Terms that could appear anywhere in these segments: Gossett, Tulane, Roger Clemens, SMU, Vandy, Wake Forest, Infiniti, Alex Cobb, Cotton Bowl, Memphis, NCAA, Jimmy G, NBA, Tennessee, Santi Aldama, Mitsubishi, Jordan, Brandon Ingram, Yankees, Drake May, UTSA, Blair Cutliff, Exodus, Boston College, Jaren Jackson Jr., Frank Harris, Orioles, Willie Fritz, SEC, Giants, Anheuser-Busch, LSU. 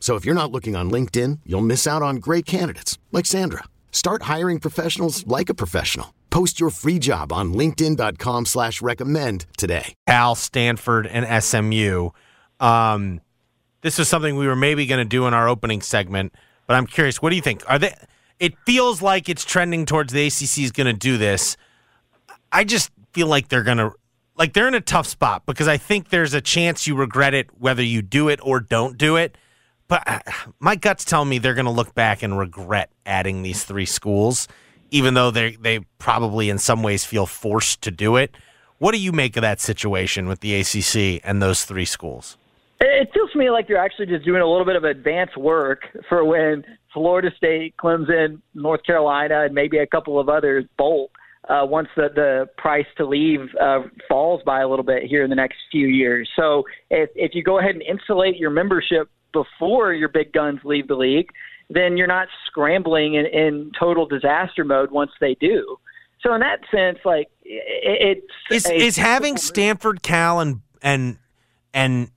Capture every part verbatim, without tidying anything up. So if you're not looking on LinkedIn, you'll miss out on great candidates like Sandra. Start hiring professionals like a professional. Post your free job on linkedin.com slash recommend today. Cal, Stanford, and S M U. Um, this is something we were maybe going to do in our opening segment, but I'm curious, what do you think? Are they? It feels like it's trending towards the A C C is going to do this. I just feel like they're going to – like they're in a tough spot because I think there's a chance you regret it whether you do it or don't do it. But my guts tell me they're going to look back and regret adding these three schools, even though they they probably in some ways feel forced to do it. What do you make of that situation with the A C C and those three schools? It feels to me like they're actually just doing a little bit of advanced work for when Florida State, Clemson, North Carolina, and maybe a couple of others bolt uh, once the, the price to leave uh, falls by a little bit here in the next few years. So if, if you go ahead and insulate your membership before your big guns leave the league, then you're not scrambling in, in total disaster mode once they do. So in that sense, like it, it's is, is having Stanford, Cal, and and and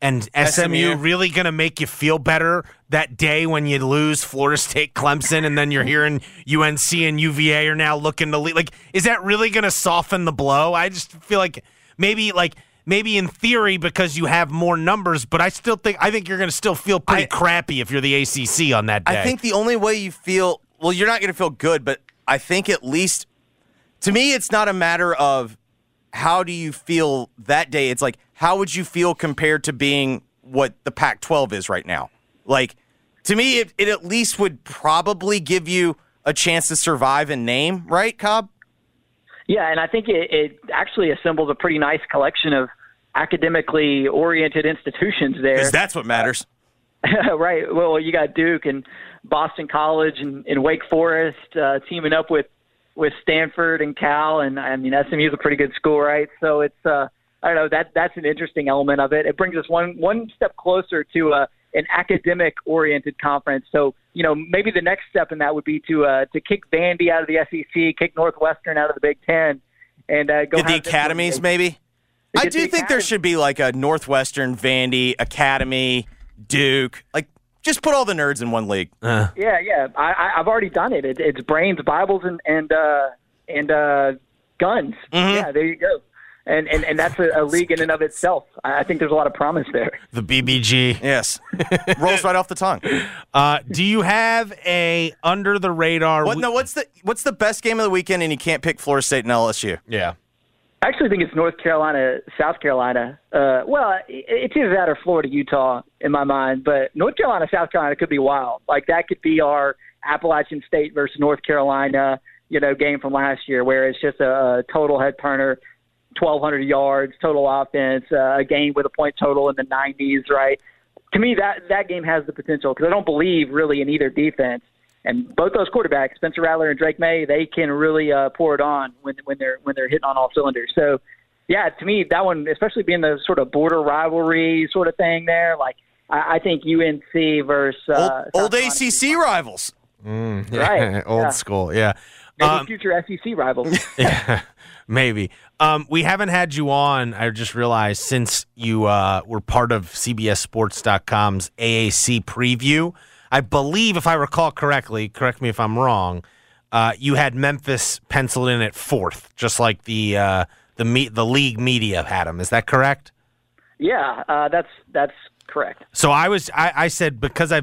and S M U really going to make you feel better that day when you lose Florida State, Clemson, and then you're hearing U N C and U V A are now looking to leave? Like, is that really going to soften the blow? I just feel like maybe like. Maybe in theory because you have more numbers, but I still think I think you're going to still feel pretty I, crappy if you're the A C C on that day. I think the only way you feel – well, you're not going to feel good, but I think at least – to me, it's not a matter of how do you feel that day. It's like how would you feel compared to being what the Pac twelve is right now? Like, to me, it, it at least would probably give you a chance to survive in name, right, Cobb? Yeah, and I think it, it actually assembles a pretty nice collection of academically oriented institutions there. Because that's what matters. Right. Well, you got Duke and Boston College and, and Wake Forest uh, teaming up with, with Stanford and Cal, and I mean S M U is a pretty good school, right? So it's uh, I don't know that that's an interesting element of it. It brings us one one step closer to a. Uh, an academic-oriented conference. So, you know, maybe the next step in that would be to uh, to kick Vandy out of the S E C, kick Northwestern out of the Big Ten, and uh, go. Get the academies, maybe? I do think there should be, like, a Northwestern, Vandy, Academy, Duke. Like, just put all the nerds in one league. Uh. Yeah, yeah. I, I've already done it. it. It's brains, Bibles, and and uh, and uh, guns. Mm-hmm. Yeah, there you go. And, and and that's a, a league in and of itself. I think there's a lot of promise there. The B B G. Yes. Rolls right off the tongue. Uh, do you have a under the radar? What, we- no, what's the what's the best game of the weekend and you can't pick Florida State and L S U? Yeah. I actually think it's North Carolina, South Carolina. Uh, well, it's either that or Florida, Utah in my mind. But North Carolina, South Carolina could be wild. Like that could be our Appalachian State versus North Carolina, you know, game from last year where it's just a, a total head turner. twelve hundred yards, total offense, uh, a game with a point total in the nineties, right? To me, that, that game has the potential because I don't believe really in either defense. And both those quarterbacks, Spencer Rattler and Drake May, they can really uh, pour it on when when they're when they're hitting on all cylinders. So, yeah, to me, that one, especially being the sort of border rivalry sort of thing there, like I, I think U N C versus uh, Old, old A C C rivals. Mm, yeah. Right. Old yeah. school, yeah. Maybe um, future S E C rivals. Yeah. Maybe. Um, we haven't had you on, I just realized, since you uh, were part of C B S Sports dot com's A A C preview. I believe, if I recall correctly, correct me if I'm wrong, uh, you had Memphis penciled in at fourth, just like the uh, the me- the league media had them. Is that correct? Yeah, uh, that's that's correct. So I was I, I said because I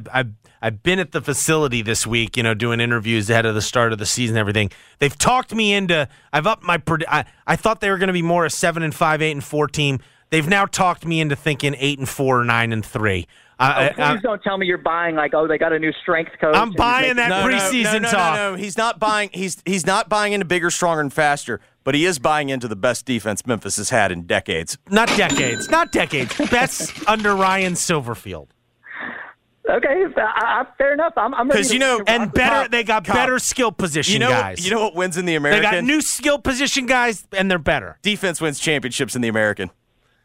I I've been at the facility this week, you know, doing interviews ahead of the start of the season and everything. They've talked me into – I've upped my I, – I thought they were going to be more a seven and five, eight and four team. They've now talked me into thinking eight and four, nine and three. I, oh, please I, don't tell me you're buying like, oh, they got a new strength coach. I'm buying that no, preseason no, no, no, talk. No, no, no, he's not buying. He's he's not buying into bigger, stronger, and faster. But he is buying into the best defense Memphis has had in decades. Not decades. Not decades. Best under Ryan Silverfield. Okay, I, I, fair enough. I'm I'm because you know, and better they got Cobb. better skill position you know, guys. You know what wins in the American? They got new skill position guys, and they're better. Defense wins championships in the American.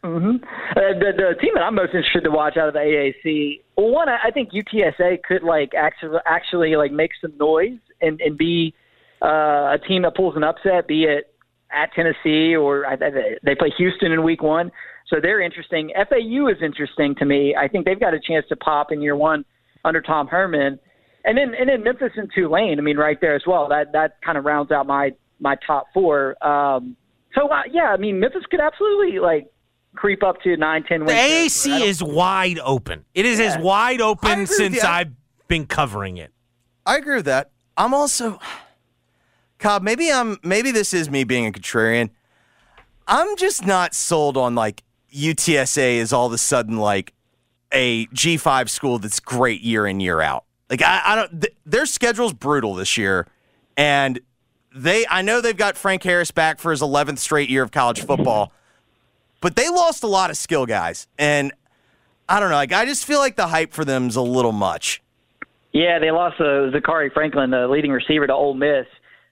Mm-hmm. Uh, the, the team that I'm most interested to watch out of the A A C, well, one, I, I think U T S A could like actually actually like make some noise and, and be uh, a team that pulls an upset, be it at Tennessee or I, they play Houston in week one. So they're interesting. F A U is interesting to me. I think they've got a chance to pop in year one under Tom Herman. And then and then Memphis and Tulane, I mean, right there as well. That that kind of rounds out my, my top four. Um, so, uh, yeah, I mean, Memphis could absolutely like creep up to nine, ten wins. The A A C is wide open. It is yeah. as wide open since I've been covering it. I agree with that. I'm also, Cobb, maybe I'm maybe this is me being a contrarian. I'm just not sold on like U T S A is all of a sudden like a G five school that's great year in, year out. Like I, I don't th- their schedule's brutal this year, and they I know they've got Frank Harris back for his eleventh straight year of college football. But they lost a lot of skill guys, and I don't know. Like I just feel like the hype for them is a little much. Yeah, they lost uh, Za'Kari Franklin, the leading receiver, to Ole Miss,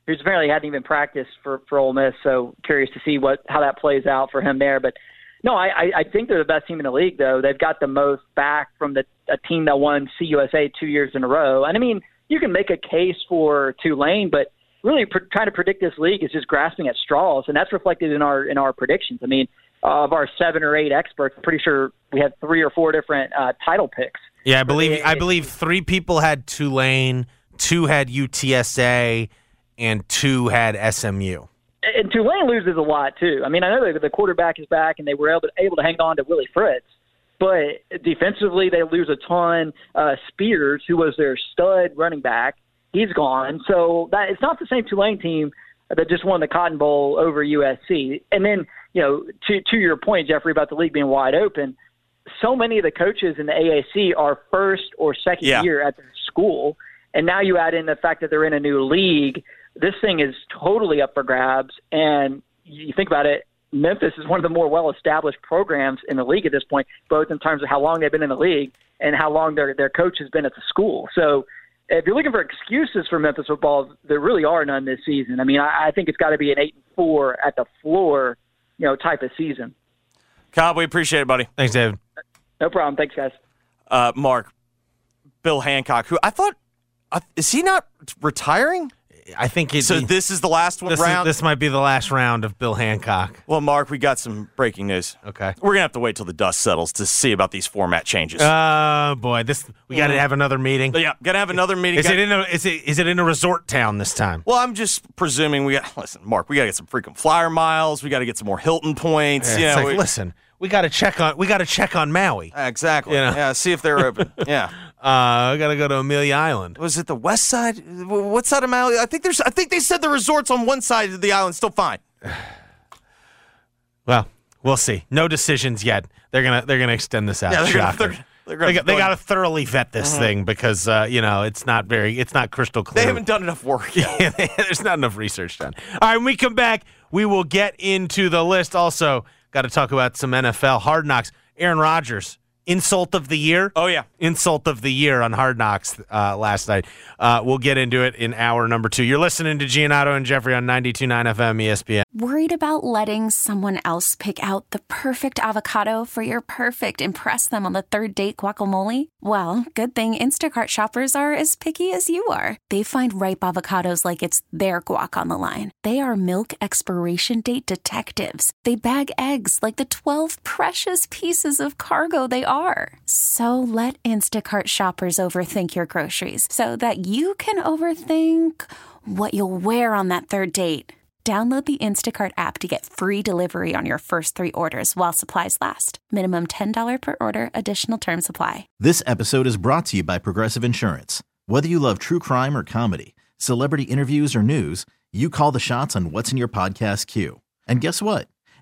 who's apparently hadn't even practiced for, for Ole Miss, so curious to see what how that plays out for him there. But, no, I, I think they're the best team in the league, though. They've got the most back from the a team that won C U S A two years in a row. And, I mean, you can make a case for Tulane, but really pr- trying to predict this league is just grasping at straws, and that's reflected in our in our predictions. I mean, of our seven or eight experts, I'm pretty sure we had three or four different uh, title picks. Yeah, I believe I believe three people had Tulane, two had U T S A, and two had S M U. And Tulane loses a lot, too. I mean, I know the quarterback is back, and they were able to, able to hang on to Willie Fritz, but defensively they lose a ton. Uh, Spears, who was their stud running back, he's gone. So that it's not the same Tulane team that just won the Cotton Bowl over U S C. And then, you know, to to your point, Jeffrey, about the league being wide open, so many of the coaches in the A A C are first or second yeah. year at their school, and now you add in the fact that they're in a new league. This thing is totally up for grabs, and you think about it, Memphis is one of the more well-established programs in the league at this point, both in terms of how long they've been in the league and how long their their coach has been at the school. So if you're looking for excuses for Memphis football, there really are none this season. I mean, I, I think it's got to be an eight and four at the floor, you know, type of season. Cobb, we appreciate it, buddy. Thanks, David. No problem. Thanks, guys. Uh, Mark, Bill Hancock, who I thought, uh, is he not retiring? I think he's. So be, this is the last one this round? Is, this might be the last round of Bill Hancock. Well, Mark, we got some breaking news. Okay. We're going to have to wait till the dust settles to see about these format changes. Oh, uh, boy. this We got to mm. have another meeting. But yeah, got to have another meeting. Is, got, it in a, is, it, is it in a resort town this time? Well, I'm just presuming we got. Listen, Mark, we got to get some freaking flyer miles. We got to get some more Hilton points. Yeah, you it's know, like, we, listen, we got to check on we got to check on Maui. Exactly. You know? Yeah, see if they're open. Yeah. Uh, I gotta go to Amelia Island. Was it the west side? What side of Maui? I think there's. I think they said the resort's on one side of the island. Still fine. Well, we'll see. No decisions yet. They're gonna. They're gonna extend this out. Yeah, they're gonna, they're, they're gonna, they, they gotta thoroughly vet this mm-hmm. thing because uh, you know it's not very. It's not crystal clear. They haven't done enough work yet. Yeah, there's not enough research done. All right, when we come back, we will get into the list. Also, got to talk about some N F L hard knocks. Aaron Rodgers. Insult of the year. Oh, yeah. Insult of the year on Hard Knocks uh, last night. Uh, we'll get into it in hour number two. You're listening to Giannato and Jeffrey on ninety-two point nine F M E S P N. Worried about letting someone else pick out the perfect avocado for your perfect impress them on the third date guacamole? Well, good thing Instacart shoppers are as picky as you are. They find ripe avocados like it's their guac on the line. They are milk expiration date detectives. They bag eggs like the twelve precious pieces of cargo they are. Are. So let Instacart shoppers overthink your groceries so that you can overthink what you'll wear on that third date. Download the Instacart app to get free delivery on your first three orders while supplies last. Minimum ten dollars per order. Additional terms apply. This episode is brought to you by Progressive Insurance. Whether you love true crime or comedy, celebrity interviews or news, you call the shots on what's in your podcast queue. And guess what?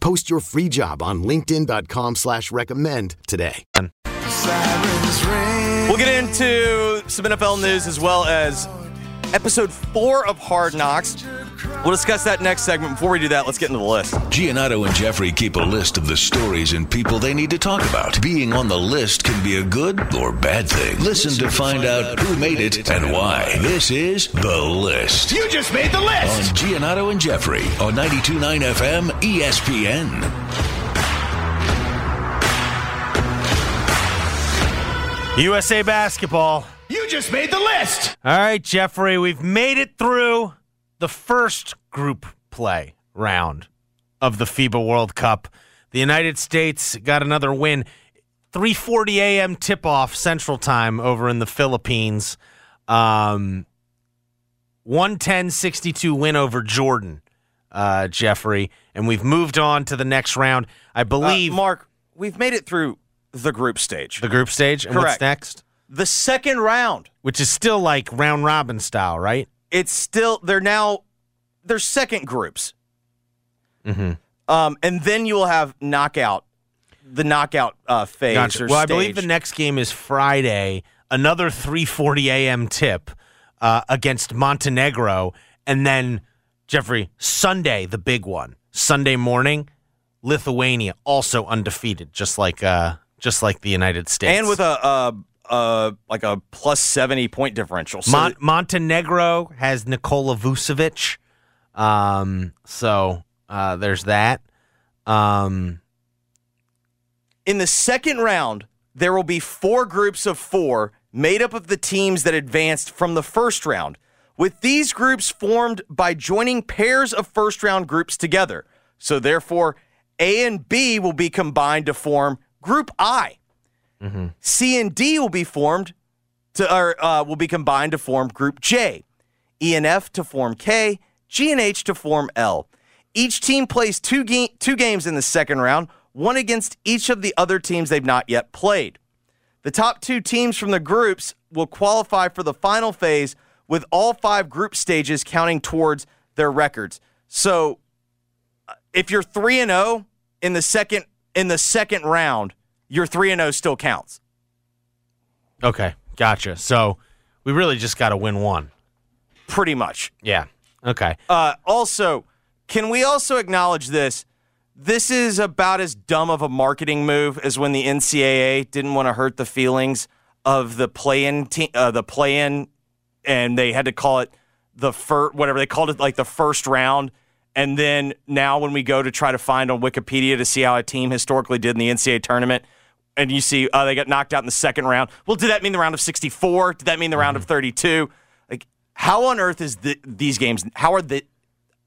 Post your free job on linkedin dot com slash recommend today. We'll get into some N F L news as well as episode four of Hard Knocks. We'll discuss that next segment. Before we do that, let's get into the list. Giannato and Jeffrey keep a list of the stories and people they need to talk about. Being on the list can be a good or bad thing. Listen to find out who made it and why. This is The List. You just made the list! On Giannato and Jeffrey on ninety-two point nine F M E S P N. U S A basketball. You just made the list! All right, Jeffrey, we've made it through the first group play round of the FIBA World Cup. The United States got another win. three forty a.m. tip-off Central Time over in the Philippines. Um, one ten sixty-two win over Jordan, uh, Jeffrey. And we've moved on to the next round. I believe... Uh, Mark, we've made it through the group stage. The group stage? And correct. What's next? The second round. Which is still like round-robin style, right? It's still, they're now, they're second groups. Mm-hmm. Um, and then you will have knockout, the knockout uh, phase gotcha. or well, stage. Well, I believe the next game is Friday, another three forty a.m. tip uh, against Montenegro. And then, Jeffrey, Sunday, the big one. Sunday morning, Lithuania, also undefeated, just like uh, just like the United States. And with a... Uh, Uh, like a plus seventy point differential. So Mon- Montenegro has Nikola Vucevic, um, so uh, there's that. Um, in the second round, there will be four groups of four made up of the teams that advanced from the first round, with these groups formed by joining pairs of first round groups together. So therefore, A and B will be combined to form Group I. Mm-hmm. C and D will be formed to, or uh, will be combined to form Group J, E and F to form K, G and H to form L. Each team plays two ga- two games in the second round, one against each of the other teams they've not yet played. The top two teams from the groups will qualify for the final phase, with all five group stages counting towards their records. So, if you're three and zero in the second in the second round, your three and oh still counts. Okay, gotcha. So we really just got to win one. Pretty much. Yeah, okay. Uh, also, can we also acknowledge this? This is about as dumb of a marketing move as when the N C double A didn't want to hurt the feelings of the play-in, te- uh, the play-in, and they had to call it the first, whatever, they called it like the first round. And then now when we go to try to find on Wikipedia to see how a team historically did in the N C double A tournament, and you see, oh, uh, they got knocked out in the second round. Well, did that mean the round of sixty-four? Did that mean the round of thirty-two? Like, how on earth is the, these games? How are the?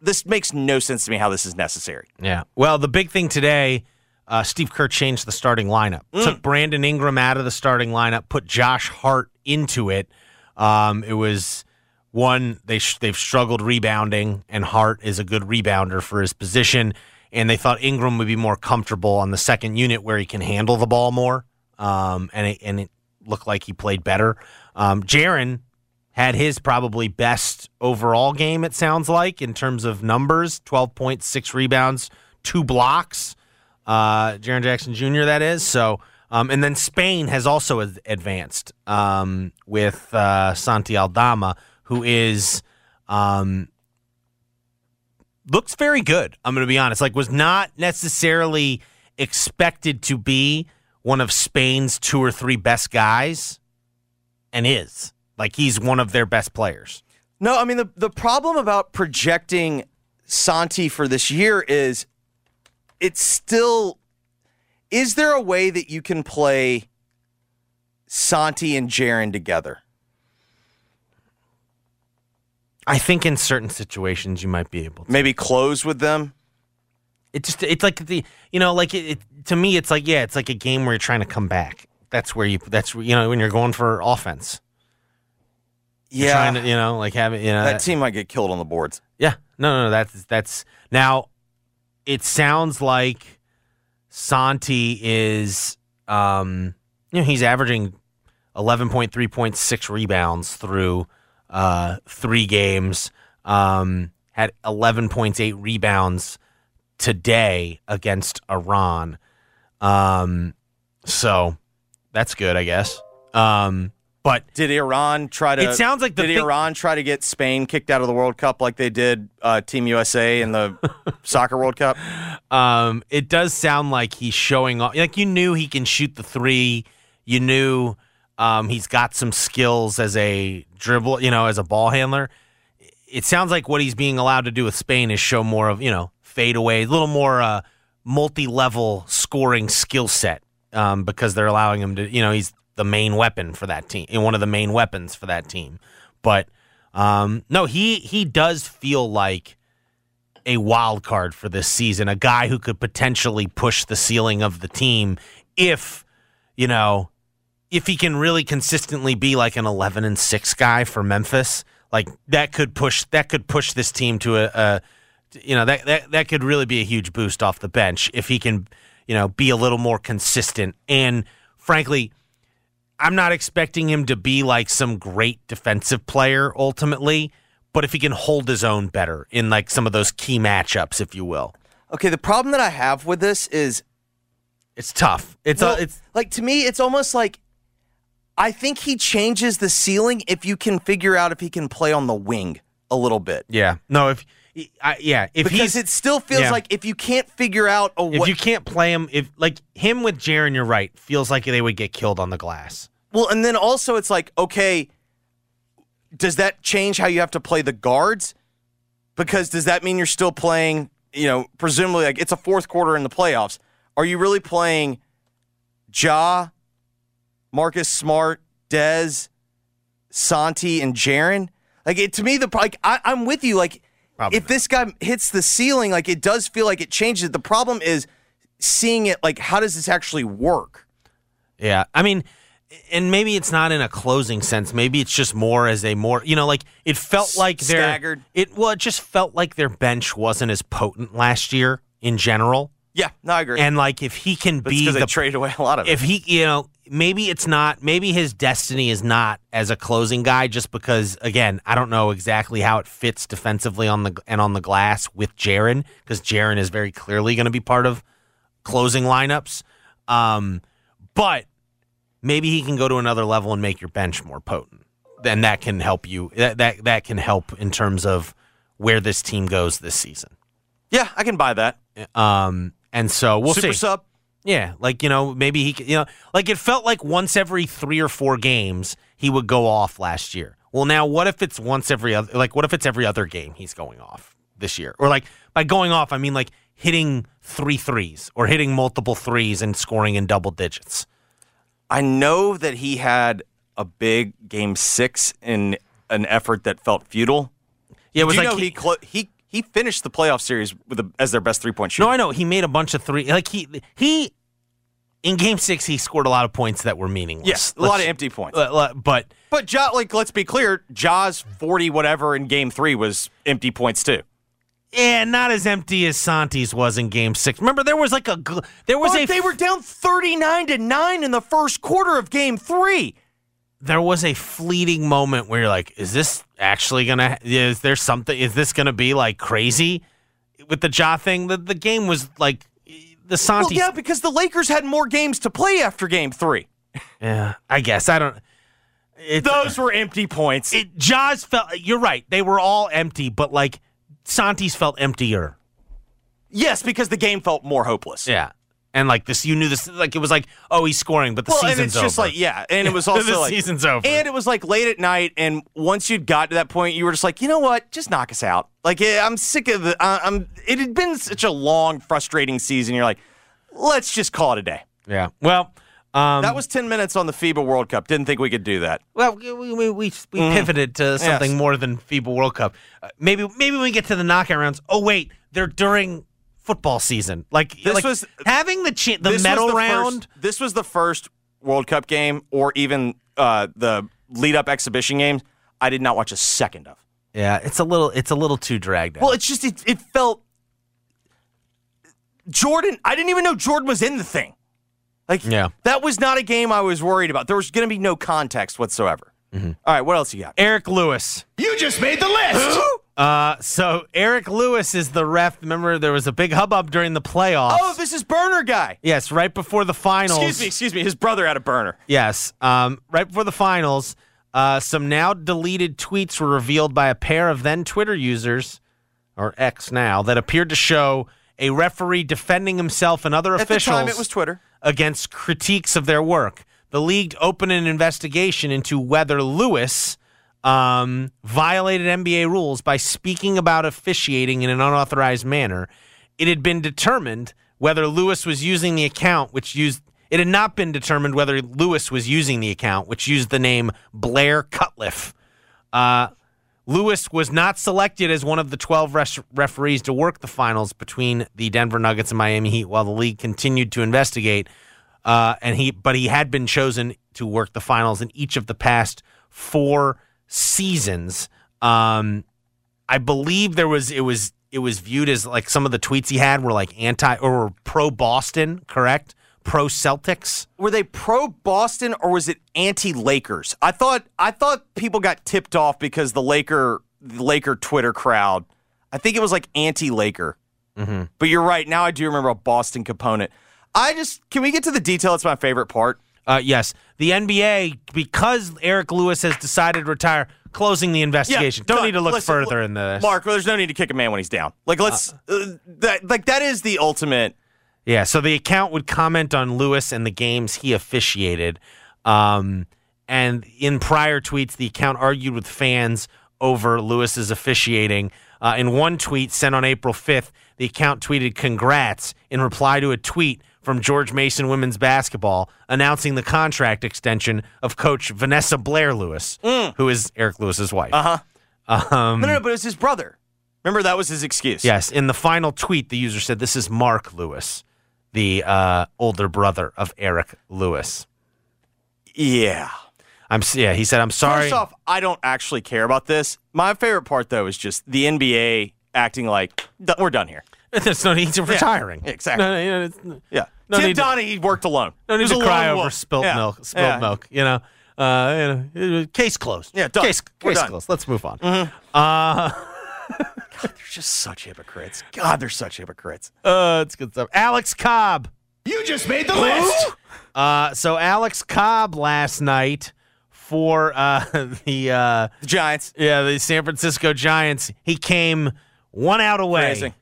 This makes no sense to me. How this is necessary? Yeah. Well, the big thing today, uh, Steve Kerr changed the starting lineup. Mm. Took Brandon Ingram out of the starting lineup. Put Josh Hart into it. Um, it was one. They sh- they've struggled rebounding, and Hart is a good rebounder for his position. And they thought Ingram would be more comfortable on the second unit where he can handle the ball more. Um, and, it, and it looked like he played better. Um, Jaren had his probably best overall game, it sounds like, in terms of numbers. twelve points, six rebounds, two blocks. Uh, Jaren Jackson Junior, that is. So Um, and then Spain has also advanced um, with uh, Santi Aldama, who is um, looks very good. I'm going to be honest. Like, was not necessarily expected to be one of Spain's two or three best guys, and is. Like, he's one of their best players. No, I mean, the, the problem about projecting Santi for this year is it's still... Is there a way that you can play Santi and Jaren together? I think in certain situations you might be able to. Maybe close with them? It just, it's like the, you know, like it, it, to me, it's like, yeah, it's like a game where you're trying to come back. That's where you, that's, you know, when you're going for offense. You're yeah. trying to, you know, like having, you know. That, that team might get killed on the boards. Yeah. No, no, no. That's, that's, now it sounds like Santi is, um, you know, he's averaging eleven point three points, six rebounds through uh, three games. Um, had eleven point eight rebounds today against Iran. Um, so that's good, I guess. Um, but did Iran try to? It sounds like the did thing- Iran try to get Spain kicked out of the World Cup like they did uh, Team U S A in the Soccer World Cup? Um, it does sound like he's showing off. Like, you knew he can shoot the three. You knew um, he's got some skills as a dribble, you know, as a ball handler. It sounds like what he's being allowed to do with Spain is show more of, you know, fadeaway, a little more uh, multi-level scoring skill set um, because they're allowing him to, you know, he's the main weapon for that team, one of the main weapons for that team. But um, no, he he does feel like a wild card for this season, a guy who could potentially push the ceiling of the team if, you know, if he can really consistently be like an eleven and six guy for Memphis. Like, that could push that could push this team to a, a you know, that, that that could really be a huge boost off the bench if he can, you know, be a little more consistent. And frankly, I'm not expecting him to be like some great defensive player ultimately, but if he can hold his own better in like some of those key matchups, if you will. Okay, the problem that I have with this is it's tough. It's well, a, it's like, to me, it's almost like I think he changes the ceiling if you can figure out if he can play on the wing a little bit. Yeah. No, if I, yeah, if because it still feels yeah. like if you can't figure out a way, if you can't play him, if like him with Jaren, you're right, feels like they would get killed on the glass. Well, and then also it's like, okay, does that change how you have to play the guards? Because does that mean you're still playing, you know, presumably like it's a fourth quarter in the playoffs. Are you really playing Ja, Marcus Smart, Dez, Santi, and Jaren? Like, it, to me, the like I, I'm with you. Like, probably if not. This guy hits the ceiling, like it does feel like it changes. The problem is seeing it, like, how does this actually work? Yeah, I mean... And maybe it's not in a closing sense. Maybe it's just more as a more, you know, like it felt like they're staggered. It well, it just felt like their bench wasn't as potent last year in general. Yeah, no, I agree. And like if he can but be, because the, they traded away a lot of. If it. He, you know, maybe it's not. Maybe his destiny is not as a closing guy, just because. Again, I don't know exactly how it fits defensively on the and on the glass with Jaren, because Jaren is very clearly going to be part of closing lineups, um, but. Maybe he can go to another level and make your bench more potent. Then that can help you. That, that that can help in terms of where this team goes this season. Yeah, I can buy that. Um, and so we'll Super see. Super sub. Yeah, like, you know, maybe he. You know, like it felt like once every three or four games he would go off last year. Well, now what if it's once every other? Like, what if it's every other game he's going off this year? Or like by going off, I mean like hitting three threes or hitting multiple threes and scoring in double digits. I know that he had a big game six in an effort that felt futile. Yeah, it was. Did you like know he, he, clo- he he finished the playoff series with a, as their best three point shooter. No, I know he made a bunch of three. Like he he in game six he scored a lot of points that were meaningless. Yes, a let's, lot of empty points. Uh, but but Ja, like let's be clear, Ja's forty whatever in game three was empty points too. Yeah, not as empty as Santi's was in Game Six. Remember, there was like a there was but a. They were down thirty-nine to nine in the first quarter of Game Three. There was a fleeting moment where you're like, "Is this actually gonna? Is there something? Is this gonna be like crazy with the Ja thing?" The the game was like the Santi. Well, yeah, because the Lakers had more games to play after game three. Yeah, I guess. I don't. It, Those were empty points. It Jaws felt. You're right. They were all empty, but like Santi's felt emptier. Yes, because the game felt more hopeless. Yeah, and like this, you knew this. Like it was like, oh, he's scoring, but the well, season's and it's over. Just like yeah, and it was also the like, season's over, and it was like late at night. And once you'd got to that point, you were just like, you know what, just knock us out. Like I'm sick of the. I'm. It had been such a long, frustrating season. You're like, let's just call it a day. Yeah. Well. Um, that was ten minutes on the FIBA World Cup. Didn't think we could do that. Well, we we, we, we pivoted to something yes. more than FIBA World Cup. Uh, maybe maybe when we get to the knockout rounds. Oh wait, they're during football season. Like this like was having the cha- the medal the round. First, this was the first World Cup game, or even uh, the lead up exhibition games. I did not watch a second of. Yeah, it's a little it's a little too dragged out. Well, it's just it, it felt Jordan. I didn't even know Jordan was in the thing. Like, yeah. That was not a game I was worried about. There was going to be no context whatsoever. Mm-hmm. All right, what else you got? Eric Lewis. You just made the list. uh, so Eric Lewis is the ref. Remember, there was a big hubbub during the playoffs. Oh, this is Burner guy. Yes, right before the finals. Excuse me, excuse me. His brother had a burner. Yes, um, right before the finals, uh, some now deleted tweets were revealed by a pair of then Twitter users, or X now, that appeared to show a referee defending himself and other officials. At the time, it was Twitter. Against critiques of their work. The league opened an investigation into whether Lewis um, violated N B A rules by speaking about officiating in an unauthorized manner. It had been determined whether Lewis was using the account, which used... It had not been determined whether Lewis was using the account, which used the name Blair Cutliff. Uh, Lewis was not selected as one of the twelve res- referees to work the finals between the Denver Nuggets and Miami Heat while the league continued to investigate, uh, and he, but he had been chosen to work the finals in each of the past four seasons. Um, I believe there was it was it was viewed as like some of the tweets he had were like anti or were pro Boston, correct? Pro Celtics? Were they pro Boston or was it anti Lakers? I thought I thought people got tipped off because the Laker the Laker Twitter crowd. I think it was like anti Laker. Mm-hmm. But you're right. Now I do remember a Boston component. I just can we get to the detail? It's my favorite part. Uh, yes, the N B A because Eric Lewis has decided to retire, closing the investigation. Yeah, Don't no, need to look listen, further l- in this, Mark. Well, there's no need to kick a man when he's down. Like let's uh, uh, that like that is the ultimate. Yeah, so the account would comment on Lewis and the games he officiated. Um, and in prior tweets, the account argued with fans over Lewis's officiating. Uh, in one tweet sent on April fifth, the account tweeted congrats in reply to a tweet from George Mason Women's Basketball announcing the contract extension of coach Vanessa Blair Lewis, mm. who is Eric Lewis's wife. Uh-huh. Um, no, no, no, but it was his brother. Remember, that was his excuse. Yes, in the final tweet, the user said, this is Mark Lewis. The uh, older brother of Eric Lewis. Yeah, I'm. Yeah, he said, "I'm sorry." First off, I don't actually care about this. My favorite part, though, is just the N B A acting like we're done here. There's no need to retiring. Yeah, exactly. No, no, no, no, yeah. No Tim Donaghy, he worked alone. No need to cry over wolf. spilt yeah. milk. Spilled yeah. milk. You know. Uh, you know. Case closed. Yeah. Done. Case, case done. closed. Let's move on. Mm-hmm. Uh God, they're just such hypocrites. God, they're such hypocrites. Uh, it's good stuff. Alex Cobb. You just made the list. Uh, so Alex Cobb last night for uh, the, uh, the Giants. Yeah, the San Francisco Giants. He came one out away Amazing.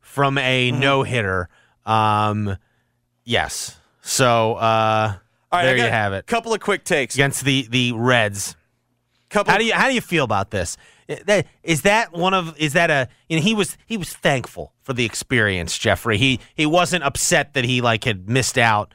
from a mm-hmm. no-hitter. Um, yes. So uh, All right, there you have it. Couple of quick takes. Against the, the Reds. Couple how do you How do you feel about this? Is that one of is that a you know, he was he was thankful for the experience, Jeffrey. He he wasn't upset that he like had missed out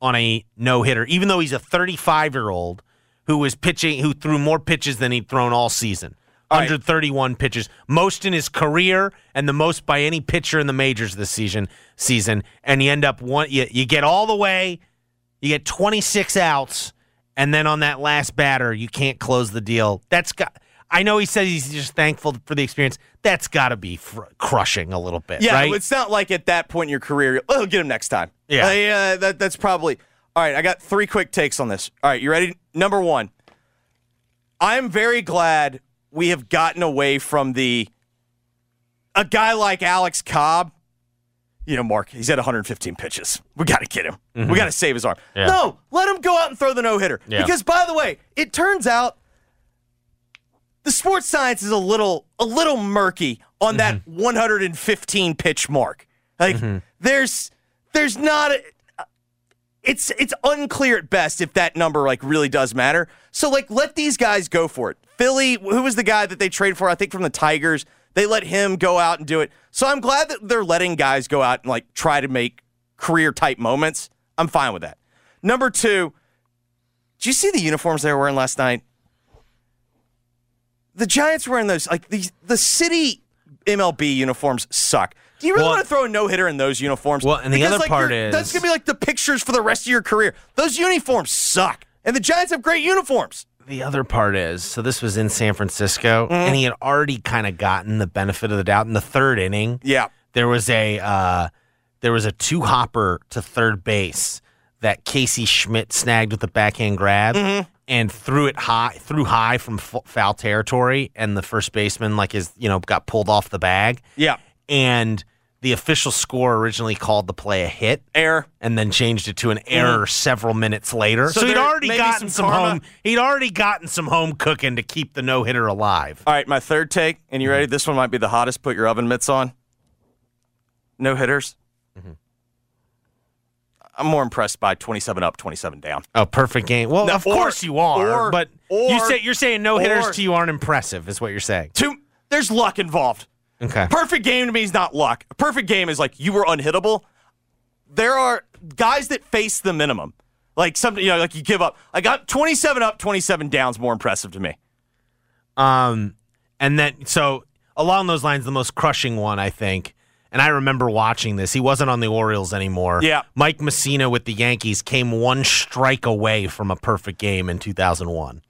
on a no-hitter, even though he's a thirty-five-year-old who was pitching who threw more pitches than he'd thrown all season. All right. one hundred thirty-one pitches, most in his career and the most by any pitcher in the majors this season season. And you end up one you, you get all the way, you get twenty-six outs, and then on that last batter, you can't close the deal. That's got I know he says he's just thankful for the experience. That's got to be fr- crushing a little bit, yeah, right? Yeah, it's not like at that point in your career, oh, we'll get him next time. Yeah. Uh, yeah that, that's probably... All right, I got three quick takes on this. All right, you ready? Number one, I'm very glad we have gotten away from the... A guy like Alex Cobb you know, Mark, he's at one hundred fifteen pitches. We got to get him. Mm-hmm. We got to save his arm. Yeah. No, let him go out and throw the no-hitter. Yeah. Because, by the way, it turns out the sports science is a little a little murky on mm-hmm. that one hundred fifteen pitch mark. Like, mm-hmm. there's there's not a, it's it's unclear at best if that number, like, really does matter. So, like, let these guys go for it. Philly, who was the guy that they traded for, I think, from the Tigers, they let him go out and do it. So I'm glad that they're letting guys go out and, like, try to make career-type moments. I'm fine with that. Number two, did you see the uniforms they were wearing last night? The Giants were wearing those. Like, the, the city M L B uniforms suck. Do you really well, want to throw a no-hitter in those uniforms? Well, and the because, other like, part is... That's going to be, like, the pictures for the rest of your career. Those uniforms suck. And the Giants have great uniforms. The other part is, so this was in San Francisco, mm-hmm. and he had already kind of gotten the benefit of the doubt in the third inning. Yeah. There was a, uh, there was a two-hopper to third base that Casey Schmidt snagged with the backhand grab. Mm-hmm. And threw it high, threw high from foul territory, and the first baseman, like, is, you know, got pulled off the bag. Yeah. And the official score originally called the play a hit. Error. And then changed it to an error mm-hmm. several minutes later. So, so he'd already gotten some, some home he'd already gotten some home cooking to keep the no-hitter alive. All right, my third take, and you ready? Mm-hmm. This one might be the hottest. Put your oven mitts on. No hitters. Mm-hmm. I'm more impressed by twenty-seven up, twenty-seven down. Oh, perfect game. Well, no, of or, course you are, or, but or, you say, you're saying no or, hitters to you aren't impressive is what you're saying. Two, there's luck involved. Okay. Perfect game to me is not luck. A perfect game is like you were unhittable. There are guys that face the minimum. Like something, you know, like you give up. I got twenty-seven up, twenty-seven down is more impressive to me. Um, and then, so along those lines, the most crushing one, I think, and I remember watching this. He wasn't on the Orioles anymore. Yeah. Mike Mussina with the Yankees came one strike away from a perfect game in two thousand one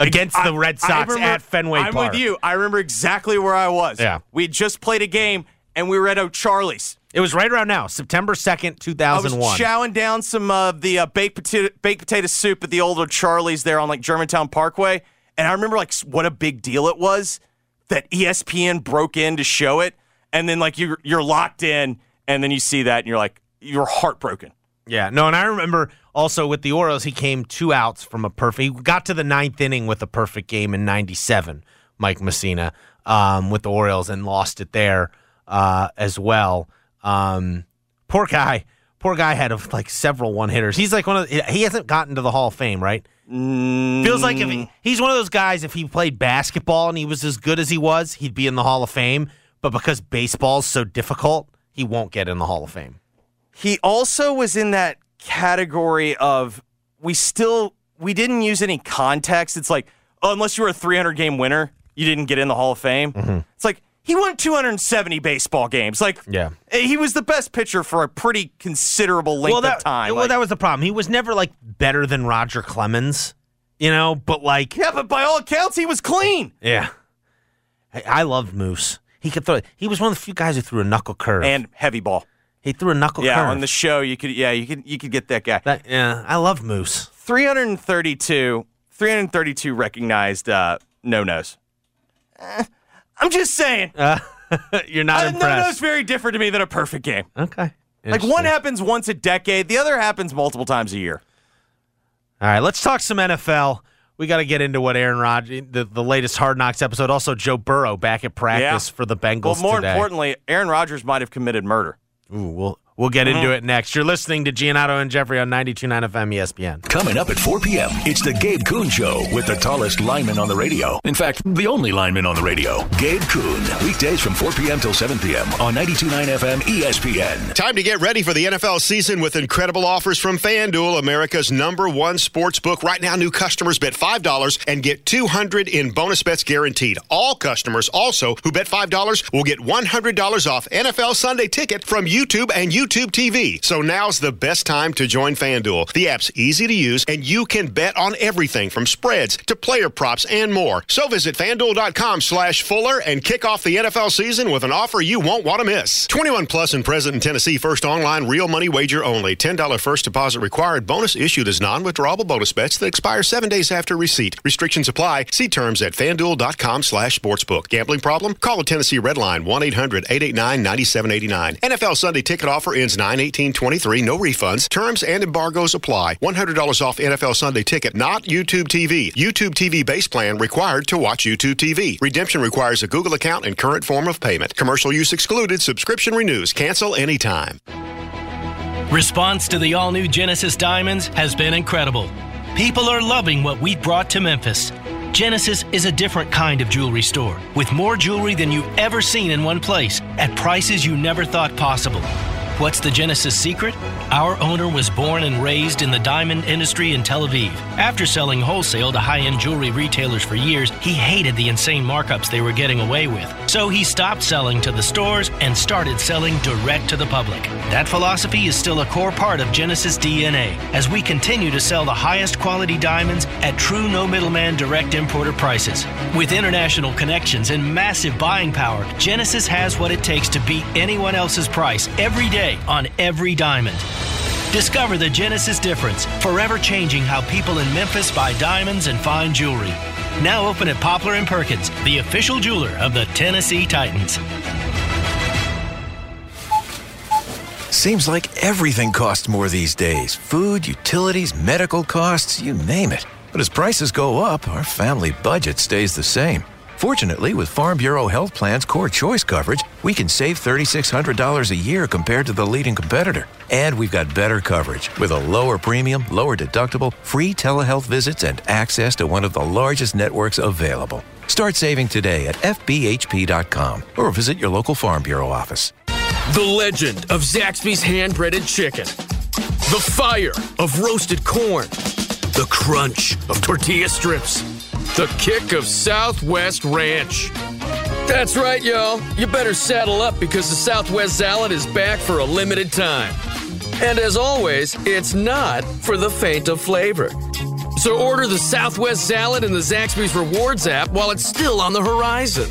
against I, the Red Sox remember, at Fenway I'm Park. I'm with you. I remember exactly where I was. Yeah. We just played a game, and we were at O'Charlie's. It was right around now, September second, two thousand one. I was chowing down some of uh, the uh, baked, potato, baked potato soup at the old O'Charlie's there on, like, Germantown Parkway. And I remember, like, what a big deal it was that E S P N broke in to show it. And then, like, you're, you're locked in, and then you see that, and you're like, you're heartbroken. Yeah, no, and I remember also with the Orioles, he came two outs from a perfect. He got to the ninth inning with a perfect game in ninety-seven, Mike Mussina, um, with the Orioles, and lost it there uh, as well. Um, poor guy. Poor guy had, like, several one-hitters. He's, like, one of the, he hasn't gotten to the Hall of Fame, right? Mm. Feels like if he, he's one of those guys, if he played basketball and he was as good as he was, he'd be in the Hall of Fame. But because baseball's so difficult, he won't get in the Hall of Fame. He also was in that category of we still we didn't use any context. It's like, oh, unless you were a three hundred game winner, you didn't get in the Hall of Fame. Mm-hmm. It's like he won two hundred seventy baseball games. Like, yeah. He was the best pitcher for a pretty considerable length well, that, of time. Well, like, that was the problem. He was never, like, better than Roger Clemens, you know. But like, yeah, but by all accounts, he was clean. Yeah, I, I loved Moose. He could throw. He was one of the few guys who threw a knuckle curve and heavy ball. He threw a knuckle yeah, curve. Yeah, on the show you could. Yeah, you could. You could get that guy. That, yeah, I love Moose. three hundred thirty-two recognized uh, no nos. Eh, I'm just saying. Uh, you're not uh, impressed. No no's very different to me than a perfect game. Okay. Like one happens once a decade. The other happens multiple times a year. All right, let's talk some N F L. We got to get into what Aaron Rodgers, the, the latest Hard Knocks episode. Also, Joe Burrow back at practice yeah. for the Bengals today. Well, more today. importantly, Aaron Rodgers might have committed murder. Ooh, we'll, we'll get mm-hmm. into it next. You're listening to Giannato and Jeffrey on ninety-two point nine F M E S P N. Coming up at four p.m., it's the Gabe Kuhn Show with the tallest lineman on the radio. In fact, the only lineman on the radio, Gabe Kuhn. Weekdays from four p.m. till seven p.m. on ninety-two point nine F M E S P N. Time to get ready for the N F L season with incredible offers from FanDuel, America's number one sports book. Right now, new customers bet five dollars and get two hundred dollars in bonus bets guaranteed. All customers also who bet five dollars will get one hundred dollars off N F L Sunday ticket from YouTube and YouTube. YouTube T V. So now's the best time to join FanDuel. The app's easy to use, and you can bet on everything from spreads to player props and more. So visit FanDuel.com slash Fuller and kick off the N F L season with an offer you won't want to miss. twenty-one plus and present in Tennessee. First online real money wager only. ten dollars first deposit required. Bonus issued as non-withdrawable bonus bets that expire seven days after receipt. Restrictions apply. See terms at FanDuel.com slash sportsbook. Gambling problem? Call a Tennessee Red Line one eight hundred eight eight nine nine seven eight nine. N F L Sunday ticket offer ends nine eighteen twenty-three. No refunds. Terms and embargoes apply. one hundred dollars off N F L Sunday ticket. Not YouTube T V. YouTube T V base plan required to watch YouTube T V. Redemption requires a Google account and current form of payment. Commercial use excluded. Subscription renews. Cancel anytime. Response to the all-new Genesis Diamonds has been incredible. People are loving what we brought to Memphis. Genesis is a different kind of jewelry store with more jewelry than you've ever seen in one place at prices you never thought possible. What's the Genesis secret? Our owner was born and raised in the diamond industry in Tel Aviv. After selling wholesale to high-end jewelry retailers for years, he hated the insane markups they were getting away with. So he stopped selling to the stores and started selling direct to the public. That philosophy is still a core part of Genesis D N A as we continue to sell the highest quality diamonds at true no-middleman direct importer prices. With international connections and massive buying power, Genesis has what it takes to beat anyone else's price every day on every diamond. Discover the Genesis difference, forever changing how people in Memphis buy diamonds and fine jewelry. Now open at Poplar and Perkins, the official jeweler of the Tennessee Titans. Seems like everything costs more these days. Food, utilities, medical costs, you name it. But as prices go up, our family budget stays the same. Fortunately, with Farm Bureau Health Plan's Core Choice coverage, we can save three thousand six hundred dollars a year compared to the leading competitor. And we've got better coverage with a lower premium, lower deductible, free telehealth visits, and access to one of the largest networks available. Start saving today at F B H P dot com or visit your local Farm Bureau office. The legend of Zaxby's hand-breaded chicken. The fire of roasted corn. The crunch of tortilla strips. The kick of Southwest Ranch. That's right, y'all. You better saddle up because the Southwest Salad is back for a limited time. And as always, it's not for the faint of flavor. So order the Southwest Salad in the Zaxby's Rewards app while it's still on the horizon.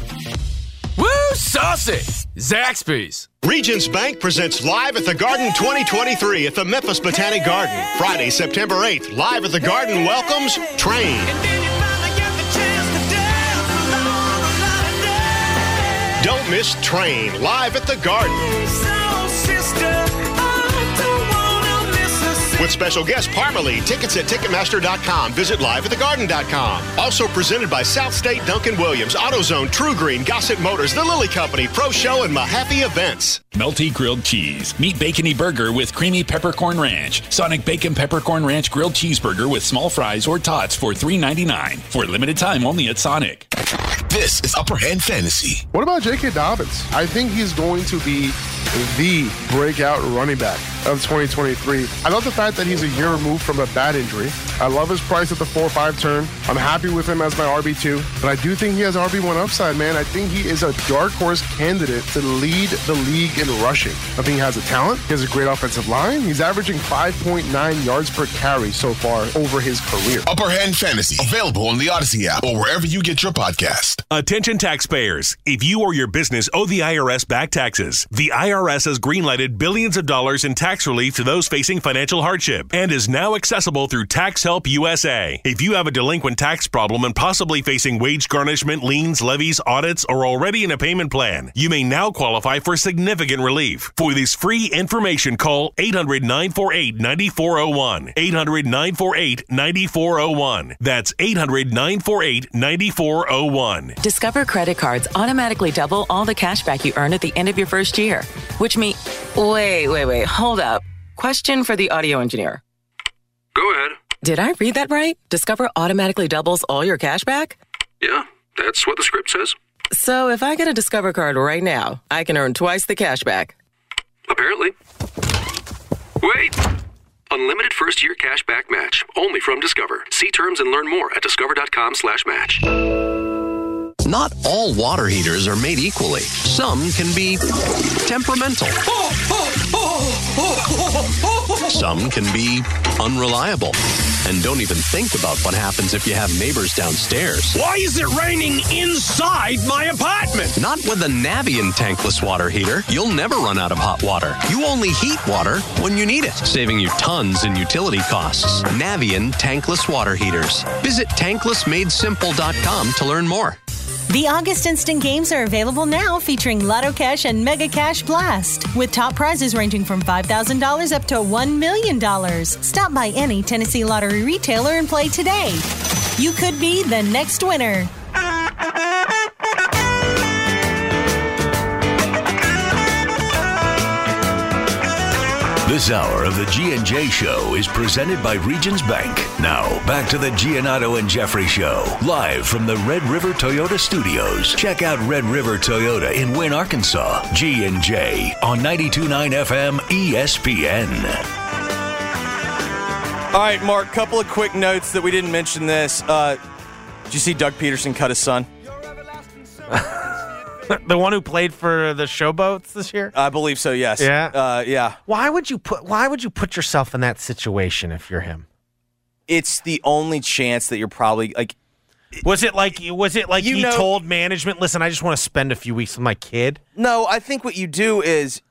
Woo, saucy! Zaxby's. Regions Bank presents Live at the Garden twenty twenty-three at the Memphis Botanic Garden. Friday, September eighth, Live at the Garden welcomes Train. Don't miss Train, live at the Garden. With special guest Parmalee, tickets at Ticketmaster dot com. Visit live at the garden dot com. Also presented by South State, Duncan Williams, AutoZone, True Green, Gossett Motors, The Lilly Company, Pro Show, and Mahaffey Events. Melty Grilled Cheese. Meat Bacony Burger with Creamy Peppercorn Ranch. Sonic Bacon Peppercorn Ranch Grilled Cheeseburger with small fries or tots for three ninety-nine. For limited time only at Sonic. This is Upper Hand Fantasy. What about J K. Dobbins? I think he's going to be the breakout running back of twenty twenty-three. I love the fact that he's a year removed from a bad injury. I love his price at the four five turn. I'm happy with him as my R B two, but I do think he has R B one upside, man. I think he is a dark horse candidate to lead the league in rushing. I think he has a talent. He has a great offensive line. He's averaging five point nine yards per carry so far over his career. Upper Hand Fantasy, available on the Odyssey app or wherever you get your podcast. Attention taxpayers. If you or your business owe the I R S back taxes, the I R S has greenlighted billions of dollars in tax relief to those facing financial hardship and is now accessible through Tax Help U S A. If you have a delinquent tax problem and possibly facing wage garnishment, liens, levies, audits, or already in a payment plan, you may now qualify for significant relief. For this free information, call eight hundred nine four eight nine four zero one. eight hundred nine four eight nine four zero one. That's eight hundred nine four eight nine four zero one. Discover credit cards automatically double all the cash back you earn at the end of your first year, which means... Wait, wait, wait, hold up. Question for the audio engineer. Go ahead. Did I read that right? Discover automatically doubles all your cash back? Yeah, that's what the script says. So if I get a Discover card right now, I can earn twice the cash back? Apparently. Wait! Unlimited first-year cash back match, only from Discover. See terms and learn more at discover.com slash match. Not all water heaters are made equally. Some can be temperamental. Oh, oh, oh. Some can be unreliable and don't even think about what happens if you have neighbors downstairs. Why is it raining inside my apartment? Not with a Navian tankless water heater. You'll never run out of hot water. You only heat water when you need it, saving you tons in utility costs. Navian tankless water heaters. Visit tankless made simple dot com to learn more. The August Instant Games are available now, featuring Lotto Cash and Mega Cash Blast, with top prizes ranging from five thousand dollars up to one million dollars. Stop by any Tennessee Lottery retailer and play today. You could be the next winner. This hour of the G and J Show is presented by Regions Bank. Now, back to the Giannato and Jeffrey Show, live from the Red River Toyota Studios. Check out Red River Toyota in Wynn, Arkansas. G and J on ninety-two point nine F M E S P N. All right, Mark, couple of quick notes that we didn't mention this. Uh, did you see Doug Peterson cut his son? The one who played for the Showboats this year? I believe so, yes. Yeah? Uh, yeah. Why would you put Why would you put yourself in that situation if you're him? It's the only chance that you're probably, like... Was it like, was it like he know, told management, listen, I just want to spend a few weeks with my kid? No, I think what you do is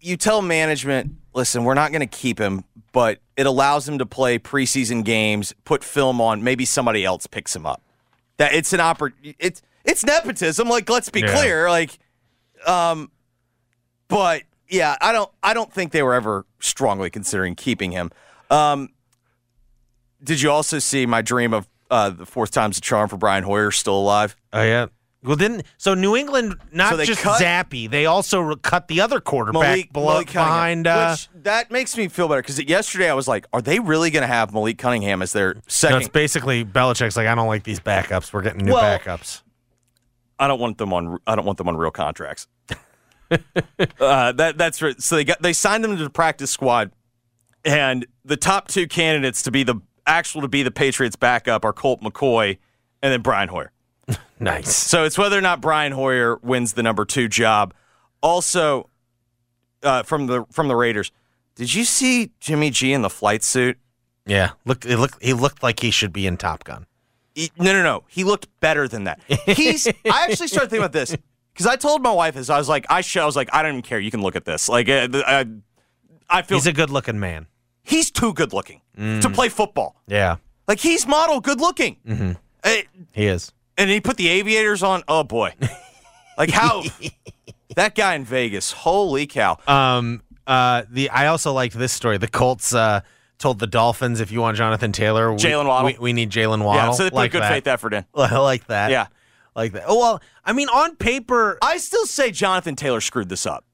you tell management, listen, we're not going to keep him, but it allows him to play preseason games, put film on, maybe somebody else picks him up. That It's an opportunity... It's, It's nepotism, like, let's be yeah. clear, like, um, but yeah, I don't, I don't think they were ever strongly considering keeping him. Um, did you also see my dream of uh, the fourth time's the charm for Brian Hoyer still alive? Oh yeah. Well, didn't so New England not so just cut, Zappy, they also cut the other quarterback Malik, below, Malik behind. Uh, Which, that makes me feel better because yesterday I was like, are they really going to have Malik Cunningham as their second? No, it's basically Belichick's like, I don't like these backups. We're getting new well, backups. I don't want them on. I don't want them on real contracts. uh, that that's right. So they got they signed them to the practice squad, and the top two candidates to be the actual to be the Patriots' backup are Colt McCoy and then Brian Hoyer. Nice. So it's whether or not Brian Hoyer wins the number two job. Also, uh, from the from the Raiders, did you see Jimmy G in the flight suit? Yeah, look, it looked he looked like he should be in Top Gun. No, no, no. He looked better than that. He's. I actually started thinking about this because I told my wife this. I was like, I, show, I was like, I don't even care. You can look at this. Like, uh, I, I feel he's a good-looking man. He's too good-looking mm. to play football. Yeah, like he's model good-looking. Mm-hmm. Uh, he is, and he put the aviators on. Oh boy, like how that guy in Vegas. Holy cow. Um. Uh. The I also liked this story. The Colts. Uh. Told the Dolphins, if you want Jonathan Taylor, we, Jalen Waddle. We, we need Jalen Waddle. Yeah, so they put like a good that. faith effort in. like that. Yeah. Like that. Oh, well, I mean, on paper... I still say Jonathan Taylor screwed this up.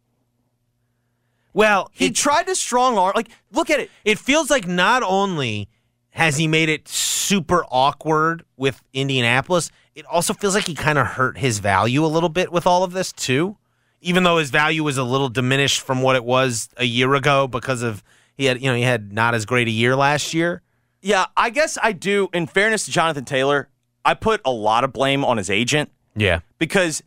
Well... He it, tried to strong arm... Like, look at it. It feels like not only has he made it super awkward with Indianapolis, it also feels like he kind of hurt his value a little bit with all of this, too. Even though his value was a little diminished from what it was a year ago because of... He had, you know, he had not as great a year last year. Yeah, I guess I do. In fairness to Jonathan Taylor, I put a lot of blame on his agent. Yeah, because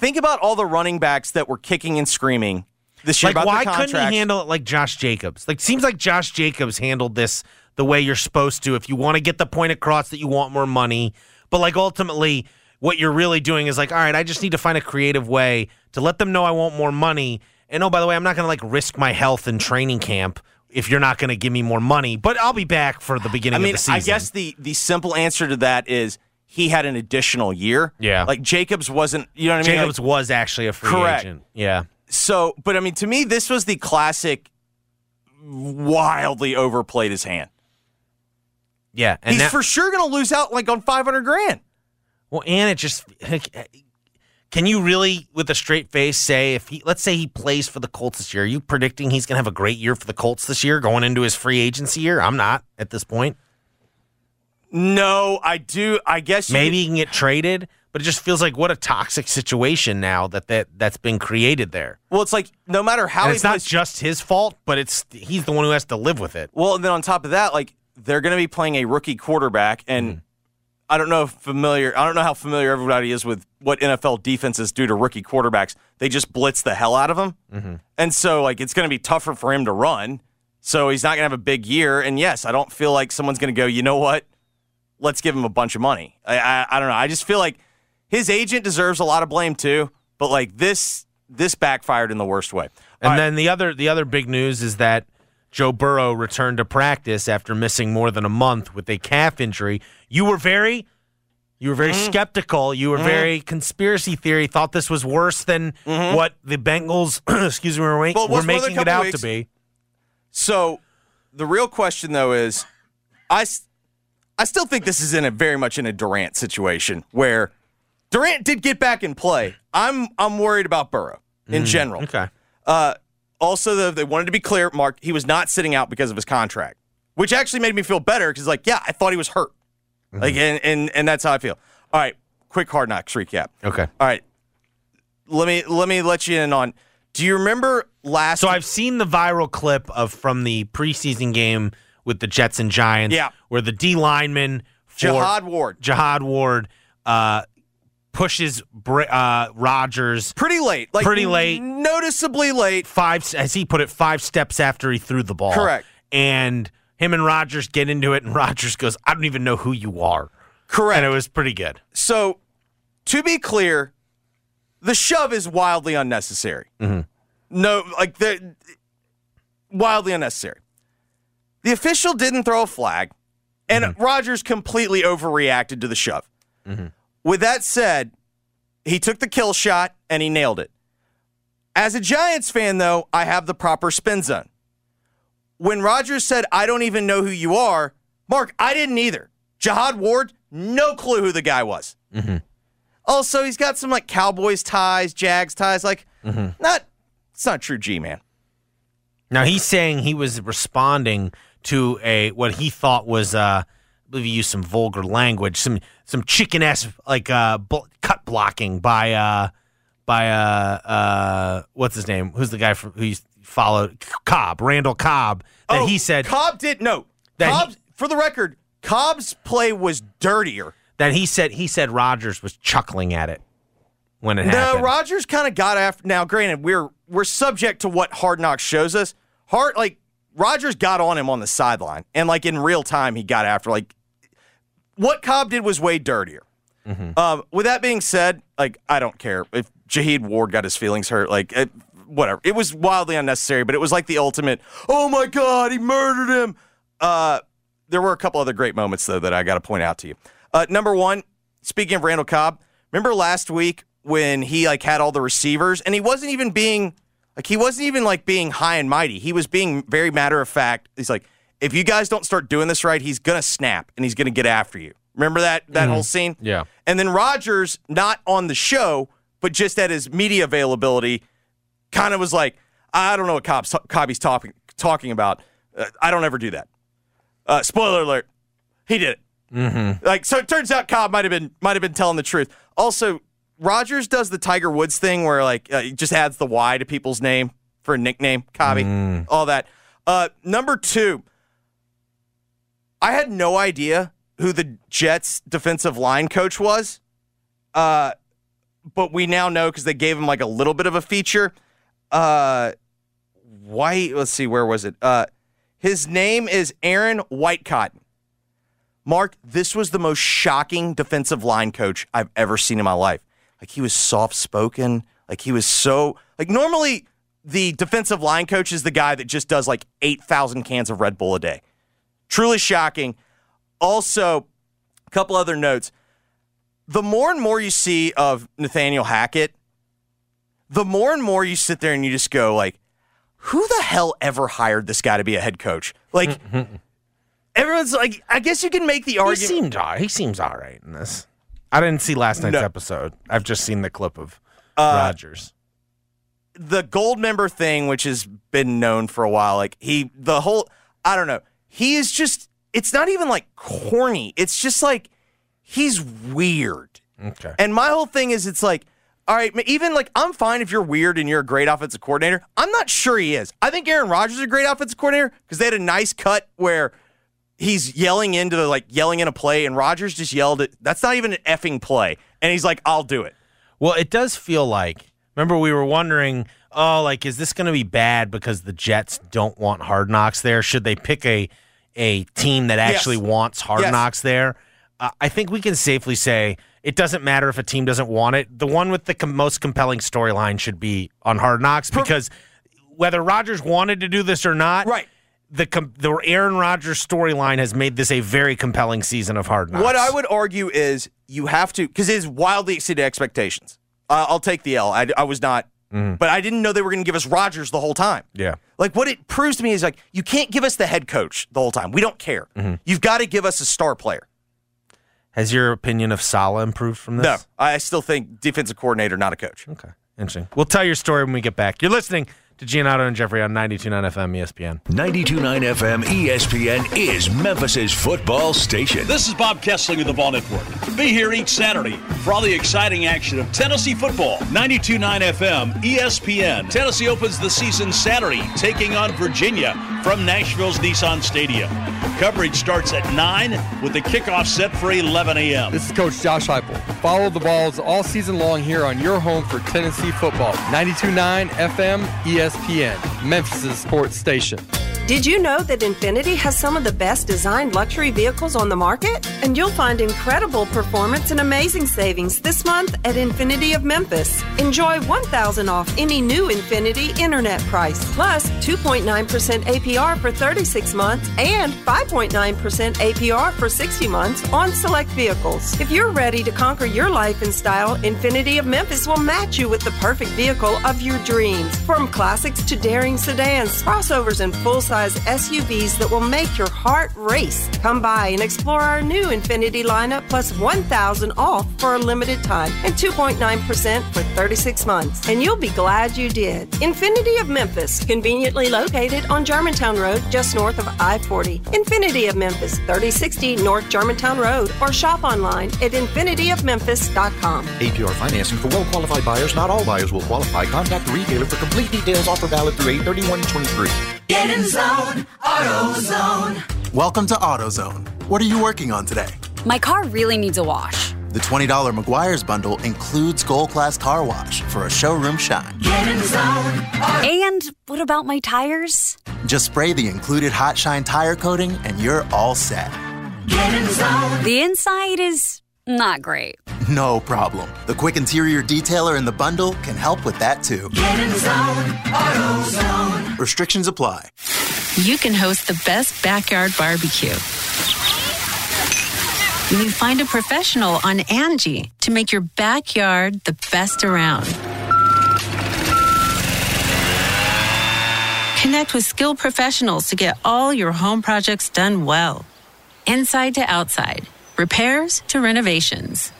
think about all the running backs that were kicking and screaming this year. Like, about why couldn't he handle it like Josh Jacobs? Like, seems like Josh Jacobs handled this the way you're supposed to. If you want to get the point across that you want more money, but like ultimately, what you're really doing is like, all right, I just need to find a creative way to let them know I want more money. And oh, by the way, I'm not going to like risk my health in training camp. If you're not going to give me more money, but I'll be back for the beginning I mean, of the season. I guess the, the simple answer to that is he had an additional year. Yeah. Like Jacobs wasn't, you know what I mean? Jacobs like, was actually a free correct. agent. Yeah. So, but I mean, to me, this was the classic wildly overplayed his hand. Yeah. And he's that, for sure going to lose out like on five hundred grand. Well, and it just, can you really, with a straight face, say if he, let's say he plays for the Colts this year, are you predicting he's going to have a great year for the Colts this year going into his free agency year? I'm not at this point. No, I do. I guess maybe he can get traded, but it just feels like what a toxic situation now that, that that's been created there. Well, it's like no matter how and it's not just his fault, but it's he's the one who has to live with it. Well, and then on top of that, like they're going to be playing a rookie quarterback and. Mm. I don't know if familiar. I don't know how familiar everybody is with what N F L defenses do to rookie quarterbacks. They just blitz the hell out of him. Mm-hmm. And so, like, it's going to be tougher for him to run. So he's not going to have a big year. And, yes, I don't feel like someone's going to go, you know what, let's give him a bunch of money. I, I I don't know. I just feel like his agent deserves a lot of blame too. But, like, this this backfired in the worst way. And All then right. the other the other big news is that Joe Burrow returned to practice after missing more than a month with a calf injury. You were very you were very mm-hmm. skeptical. You were mm-hmm. very conspiracy theory. Thought this was worse than mm-hmm. what the Bengals excuse me were, well, were making it out weeks. to be. So the real question though is, I I still think this is in a very much in a Durant situation where Durant did get back in play. I'm I'm worried about Burrow in mm, general. Okay. Uh, also, though, they wanted to be clear, Mark, he was not sitting out because of his contract, which actually made me feel better because, like, yeah, I thought he was hurt. Mm-hmm. Like, and, and and that's how I feel. All right, quick Hard Knocks recap. Okay. All right, let me let me let you in on. Do you remember last? So week? I've seen the viral clip of from the preseason game with the Jets and Giants, yeah. where the D lineman, for, Jihad Ward, Jihad Ward, uh, pushes uh, Rodgers pretty late, like pretty late, noticeably late. Five, as he put it, five steps after he threw the ball. Correct. And him and Rodgers get into it, and Rodgers goes, "I don't even know who you are." Correct. And it was pretty good. So, to be clear, the shove is wildly unnecessary. Mm-hmm. No, like the wildly unnecessary. The official didn't throw a flag, and mm-hmm. Rodgers completely overreacted to the shove. Mm-hmm. With that said, he took the kill shot, and he nailed it. As a Giants fan, though, I have the proper spin zone. When Rodgers said, I don't even know who you are, Mark, I didn't either. Jihad Ward, no clue who the guy was. Mm-hmm. Also, he's got some, like, Cowboys ties, Jags ties. Like, mm-hmm. not, it's not true G, man. Now, he's saying he was responding to a what he thought was, uh, I believe he used some vulgar language, some some chicken ass like uh, bl- cut blocking by uh, by uh, uh, what's his name? Who's the guy from who followed Cobb? Randall Cobb. That oh, he said Cobb did no. That Cobb's, he, for the record, Cobb's play was dirtier. That he said he said Rodgers was chuckling at it when it no, happened. No, Rodgers kind of got after. Now, granted, we're we're subject to what Hard Knocks shows us. Hard like. Rodgers got on him on the sideline, and, like, in real time, he got after. Like, what Cobb did was way dirtier. Mm-hmm. Um, with that being said, like, I don't care if Jihad Ward got his feelings hurt. Like, it, whatever. It was wildly unnecessary, but it was like the ultimate, oh, my God, he murdered him. Uh, there were a couple other great moments, though, that I got to point out to you. Uh, number one, speaking of Randall Cobb, remember last week when he, like, had all the receivers, and he wasn't even being – Like, he wasn't even, like, being high and mighty. He was being very matter-of-fact. He's like, if you guys don't start doing this right, he's going to snap, and he's going to get after you. Remember that that mm-hmm. whole scene? Yeah. And then Rodgers, not on the show, but just at his media availability, kind of was like, I don't know what Cobb's, Cobb's talking, talking about. Uh, I don't ever do that. Uh, spoiler alert, he did it. Mm-hmm. Like, so it turns out Cobb might have been might have been telling the truth. Also, Rodgers does the Tiger Woods thing where, like, uh, he just adds the Y to people's name for a nickname, Cobby, mm. all that. Uh, number two, I had no idea who the Jets defensive line coach was, uh, but we now know because they gave him, like, a little bit of a feature. Uh, White, let's see, where was it? Uh, his name is Aaron Whitecotton. Mark, this was the most shocking defensive line coach I've ever seen in my life. Like, he was soft-spoken. Like, he was so... Like, normally, the defensive line coach is the guy that just does, like, eight thousand cans of Red Bull a day. Truly shocking. Also, a couple other notes. The more and more you see of Nathaniel Hackett, the more and more you sit there and you just go, like, who the hell ever hired this guy to be a head coach? Like... Everyone's like, I guess you can make the argument. He seemed all right. He seems all right in this. I didn't see last night's no. episode. I've just seen the clip of uh, Rodgers. The gold member thing, which has been known for a while, like he, the whole, I don't know. He is just, it's not even like corny. It's just like, he's weird. Okay. And my whole thing is, it's like, all right, even like, I'm fine if you're weird and you're a great offensive coordinator. I'm not sure he is. I think Aaron Rodgers is a great offensive coordinator because they had a nice cut where he's yelling into the, like, yelling in a play, and Rodgers just yelled at, that's not even an effing play. And he's like, I'll do it. Well, it does feel like, remember we were wondering, oh, like, is this going to be bad because the Jets don't want Hard Knocks there? Should they pick a a team that actually yes. wants Hard yes. Knocks there? Uh, I think we can safely say it doesn't matter if a team doesn't want it. The one with the com- most compelling storyline should be on Hard Knocks per- because whether Rodgers wanted to do this or not, right. the com- the Aaron Rodgers storyline has made this a very compelling season of Hard Knocks. What I would argue is you have to, because it has wildly exceeded expectations. Uh, I'll take the L. I, I was not, mm. but I didn't know they were going to give us Rodgers the whole time. Yeah. Like, what it proves to me is, like, you can't give us the head coach the whole time. We don't care. Mm-hmm. You've got to give us a star player. Has your opinion of Saleh improved from this? No. I still think defensive coordinator, not a coach. Okay. Interesting. We'll tell your story when we get back. You're listening to Giannotto and Jeffrey on ninety-two point nine F M E S P N. ninety-two point nine F M E S P N is Memphis's football station. This is Bob Kessling of the Ball Network. Be here each Saturday for all the exciting action of Tennessee football. ninety-two point nine F M E S P N. Tennessee opens the season Saturday, taking on Virginia from Nashville's Nissan Stadium. Coverage starts at nine with the kickoff set for eleven a.m. This is Coach Josh Heupel. Follow the balls all season long here on your home for Tennessee football. ninety-two point nine F M E S P N, Memphis' sports station. Did you know that Infiniti has some of the best designed luxury vehicles on the market? And you'll find incredible performance and amazing savings this month at Infiniti of Memphis. Enjoy one thousand dollars off any new Infiniti internet price, plus two point nine percent A P R for thirty-six months and five point nine percent A P R for sixty months on select vehicles. If you're ready to conquer your life in style, Infiniti of Memphis will match you with the perfect vehicle of your dreams. From classics to daring sedans, crossovers, and full-size S U Vs that will make your heart race. Come by and explore our new Infiniti lineup, plus one thousand dollars off for a limited time and two point nine percent for thirty-six months. And you'll be glad you did. Infiniti of Memphis, conveniently located on Germantown Road, just north of I forty. Infiniti of Memphis, thirty sixty North Germantown Road, or shop online at infiniti of memphis dot com. A P R financing for well-qualified buyers. Not all buyers will qualify. Contact the retailer for complete details. Offer valid through eight thirty-one twenty-three. Get in zone, AutoZone. Welcome to AutoZone. What are you working on today? My car really needs a wash. The twenty dollars McGuire's bundle includes Gold Class Car Wash for a showroom shine. Get in zone. Auto- and what about my tires? Just spray the included Hot Shine tire coating and you're all set. Get in zone. The inside is not great. No problem. The quick interior detailer in the bundle can help with that too. Get in zone, AutoZone. Restrictions apply. You can host the best backyard barbecue when you find a professional on Angie to make your backyard the best around. Connect with skilled professionals to get all your home projects done well. Inside to outside, repairs to renovations.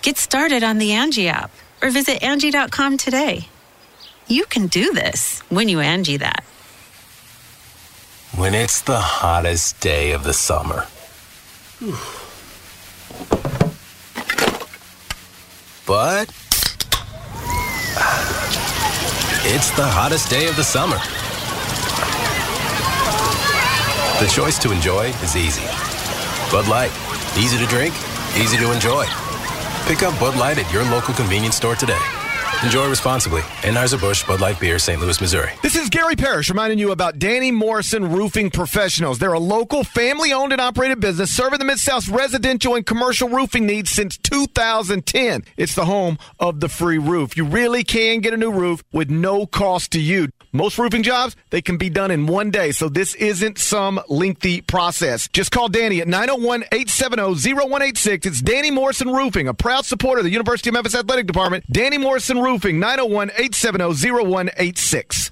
Get started on the Angie app or visit Angie dot com today. You can do this when you Angie that. When it's the hottest day of the summer. Whew. But it's the hottest day of the summer. The choice to enjoy is easy. Bud Light, easy to drink, easy to enjoy. Pick up Bud Light at your local convenience store today. Enjoy responsibly. Anheuser-Busch, Bud Light Beer, Saint Louis, Missouri. This is Gary Parrish reminding you about Danny Morrison Roofing Professionals. They're a local, family-owned and operated business serving the Mid-South's residential and commercial roofing needs since two thousand ten. It's the home of the free roof. You really can get a new roof with no cost to you. Most roofing jobs, they can be done in one day, so this isn't some lengthy process. Just call Danny at nine oh one, eight seven oh, oh one eight six. It's Danny Morrison Roofing, a proud supporter of the University of Memphis Athletic Department. Danny Morrison Roofing. Roofing, nine oh one, eight seven oh, oh one eight six.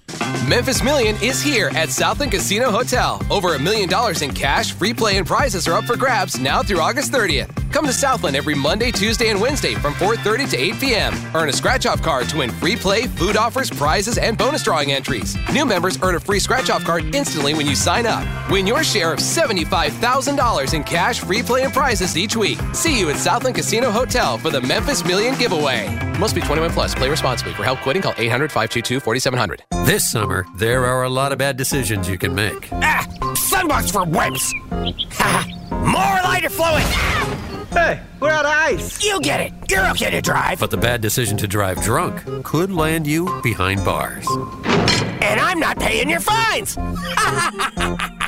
Memphis Million is here at Southland Casino Hotel. Over a million dollars in cash, free play, and prizes are up for grabs now through August thirtieth. Come to Southland every Monday, Tuesday, and Wednesday from four thirty to eight p.m. Earn a scratch-off card to win free play, food offers, prizes, and bonus drawing entries. New members earn a free scratch-off card instantly when you sign up. Win your share of seventy-five thousand dollars in cash, free play, and prizes each week. See you at Southland Casino Hotel for the Memphis Million giveaway. Must be twenty-one plus. Play responsibly. For help quitting, call eight hundred, five two two, four seven zero zero. This summer, there are a lot of bad decisions you can make. Ah! Sunblocks for wimps! Ha! More lighter flowing! Ah! Hey, we're out of ice. You get it. You're okay to drive. But the bad decision to drive drunk could land you behind bars. And I'm not paying your fines.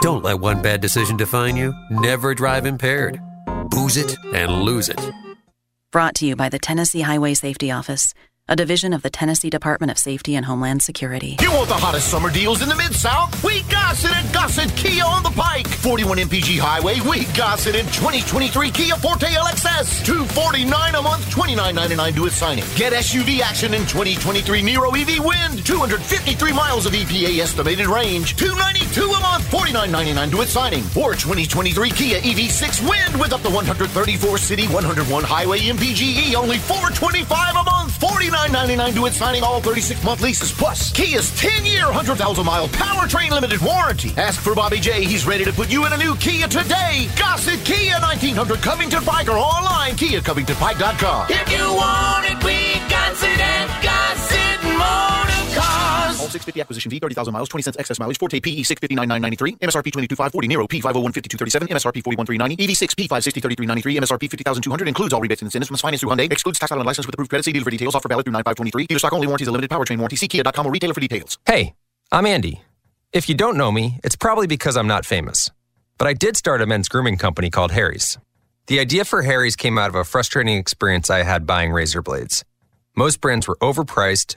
Don't let one bad decision define you. Never drive impaired. Booze it and lose it. Brought to you by the Tennessee Highway Safety Office, a division of the Tennessee Department of Safety and Homeland Security. You want the hottest summer deals in the Mid-South? We got it at Gossett Kia on the Pike. forty-one M P G Highway, we got it in twenty twenty-three Kia Forte L X S. two hundred forty-nine dollars a month, twenty-nine ninety-nine due at signing. Get S U V action in twenty twenty-three Niro E V Wind. two hundred fifty-three miles of E P A estimated range. two hundred ninety-two dollars a month, forty-nine ninety-nine due at signing. Or twenty twenty-three Kia E V six Wind with up to one hundred thirty-four city, one hundred one highway M P G E, only four hundred twenty-five dollars a month, forty-nine ninety-nine due at signing, all thirty-six month leases, plus Kia's ten year, one hundred thousand mile powertrain limited warranty. Ask for Bobby J. He's ready to put you in a new Kia today. Gossett Kia, nineteen hundred Covington Pike, or online, kia covington pike dot com. If you want it, we got it at Gossett Motor Cars. All six fifty acquisition fee, thirty thousand miles, twenty cents excess mileage, Forte P E six hundred fifty-nine thousand nine hundred ninety-three, M S R P twenty-two thousand five hundred forty, Nero P five oh one five two three seven, M S R P forty-one thousand three hundred ninety, E V six P five six oh three three ninety-three, M S R P fifty thousand two hundred, includes all rebates and incentives, must finance through Hyundai, excludes tax and license with approved credit. See dealer for details, offer valid through nine five twenty-three. Dealer stock only, warranties a limited powertrain warranty. See kia dot com or retailer for details. Hey, I'm Andy. If you don't know me, it's probably because I'm not famous. But I did start a men's grooming company called Harry's. The idea for Harry's came out of a frustrating experience I had buying razor blades. Most brands were overpriced,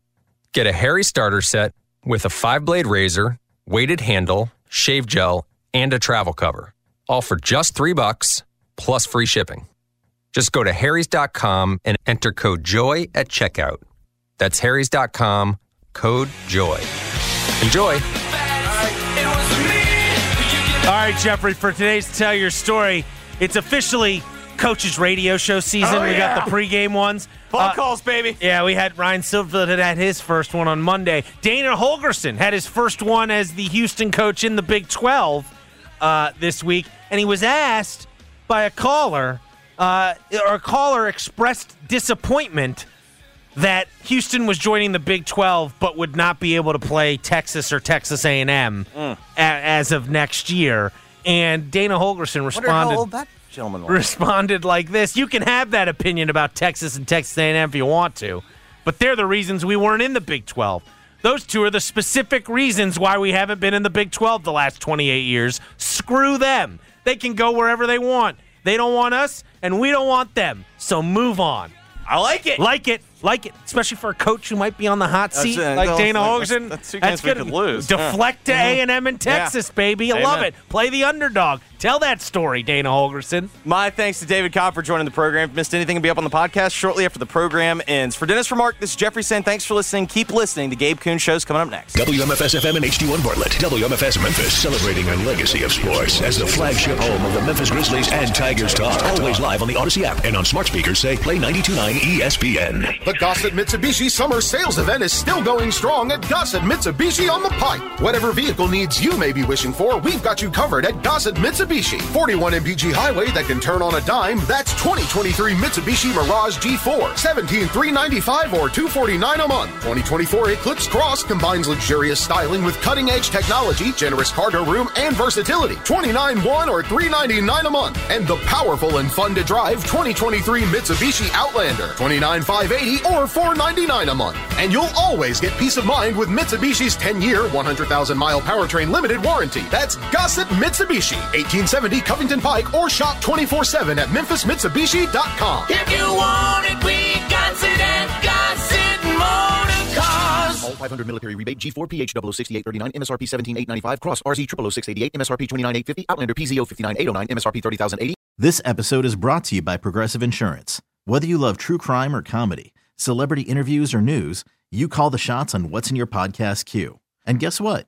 Get a Harry starter set with a five-blade razor, weighted handle, shave gel, and a travel cover, all for just three bucks plus free shipping. Just go to harrys dot com and enter code JOY at checkout. That's harrys dot com, code JOY. Enjoy. All right. All right, Jeffrey, for today's Tell Your Story, it's officially Coach's Radio Show season. Oh, we yeah. got the pregame ones. Ball uh, calls, baby. Yeah, we had Ryan Silverfield that had his first one on Monday. Dana Holgerson had his first one as the Houston coach in the Big twelve uh, this week, and he was asked by a caller, uh, or a caller expressed disappointment that Houston was joining the Big twelve but would not be able to play Texas or Texas A and M mm. a- as of next year. And Dana Holgerson responded, how old that gentleman was. responded like this. You can have that opinion about Texas and Texas A and M if you want to, but they're the reasons we weren't in the Big twelve. Those two are the specific reasons why we haven't been in the Big twelve the last twenty-eight years. Screw them. They can go wherever they want. They don't want us, and we don't want them. So move on. I like it. Like it. Like it, especially for a coach who might be on the hot seat uh, like no, Dana Holgerson. That's, that's, that's good. Could lose. Deflect yeah. to mm-hmm. A and M in Texas, yeah. baby. I Amen. Love it. Play the underdog. Tell that story, Dana Holgerson. My thanks to David Cobb for joining the program. If you missed anything, it'll be up on the podcast shortly after the program ends. For Dennis Remark, this is Jeffrey saying thanks for listening. Keep listening. The Gabe Kuhn Show's coming up next. W M F S F M and H D one Bartlett. W M F S Memphis, celebrating a legacy of sports as the flagship home of the Memphis Grizzlies and Tigers talk. Always live on the Odyssey app and on smart speakers. Say play ninety-two point nine E S P N. The Gossett Mitsubishi Summer Sales Event is still going strong at Gossett Mitsubishi on the Pike. Whatever vehicle needs you may be wishing for, we've got you covered at Gossett Mitsubishi. forty-one M P G Highway that can turn on a dime, that's twenty twenty-three Mitsubishi Mirage G four, seventeen thousand three hundred ninety-five dollars or two hundred forty-nine dollars a month. twenty twenty-four Eclipse Cross combines luxurious styling with cutting-edge technology, generous cargo room, and versatility. twenty-nine thousand one hundred dollars or three hundred ninety-nine dollars a month. And the powerful and fun-to-drive twenty twenty-three Mitsubishi Outlander, twenty-nine thousand five hundred eighty dollars or four hundred ninety-nine dollars a month. And you'll always get peace of mind with Mitsubishi's ten year, one hundred thousand mile powertrain limited warranty. That's Gossett Mitsubishi, eighteen seventy Covington Pike, or shop twenty-four seven at memphis mitsubishi dot com. If you want it, we got it at Gossett Motor Cars. All five hundred military rebate, G four P H zero zero six eight three nine, M S R P seventeen thousand eight hundred ninety-five, Cross R Z zero zero six eight eight, M S R P twenty-nine thousand eight hundred fifty, Outlander P Z O fifty-nine thousand eight hundred nine, M S R P thirty thousand eighty. This episode is brought to you by Progressive Insurance. Whether you love true crime or comedy, celebrity interviews or news, you call the shots on what's in your podcast queue. And guess what?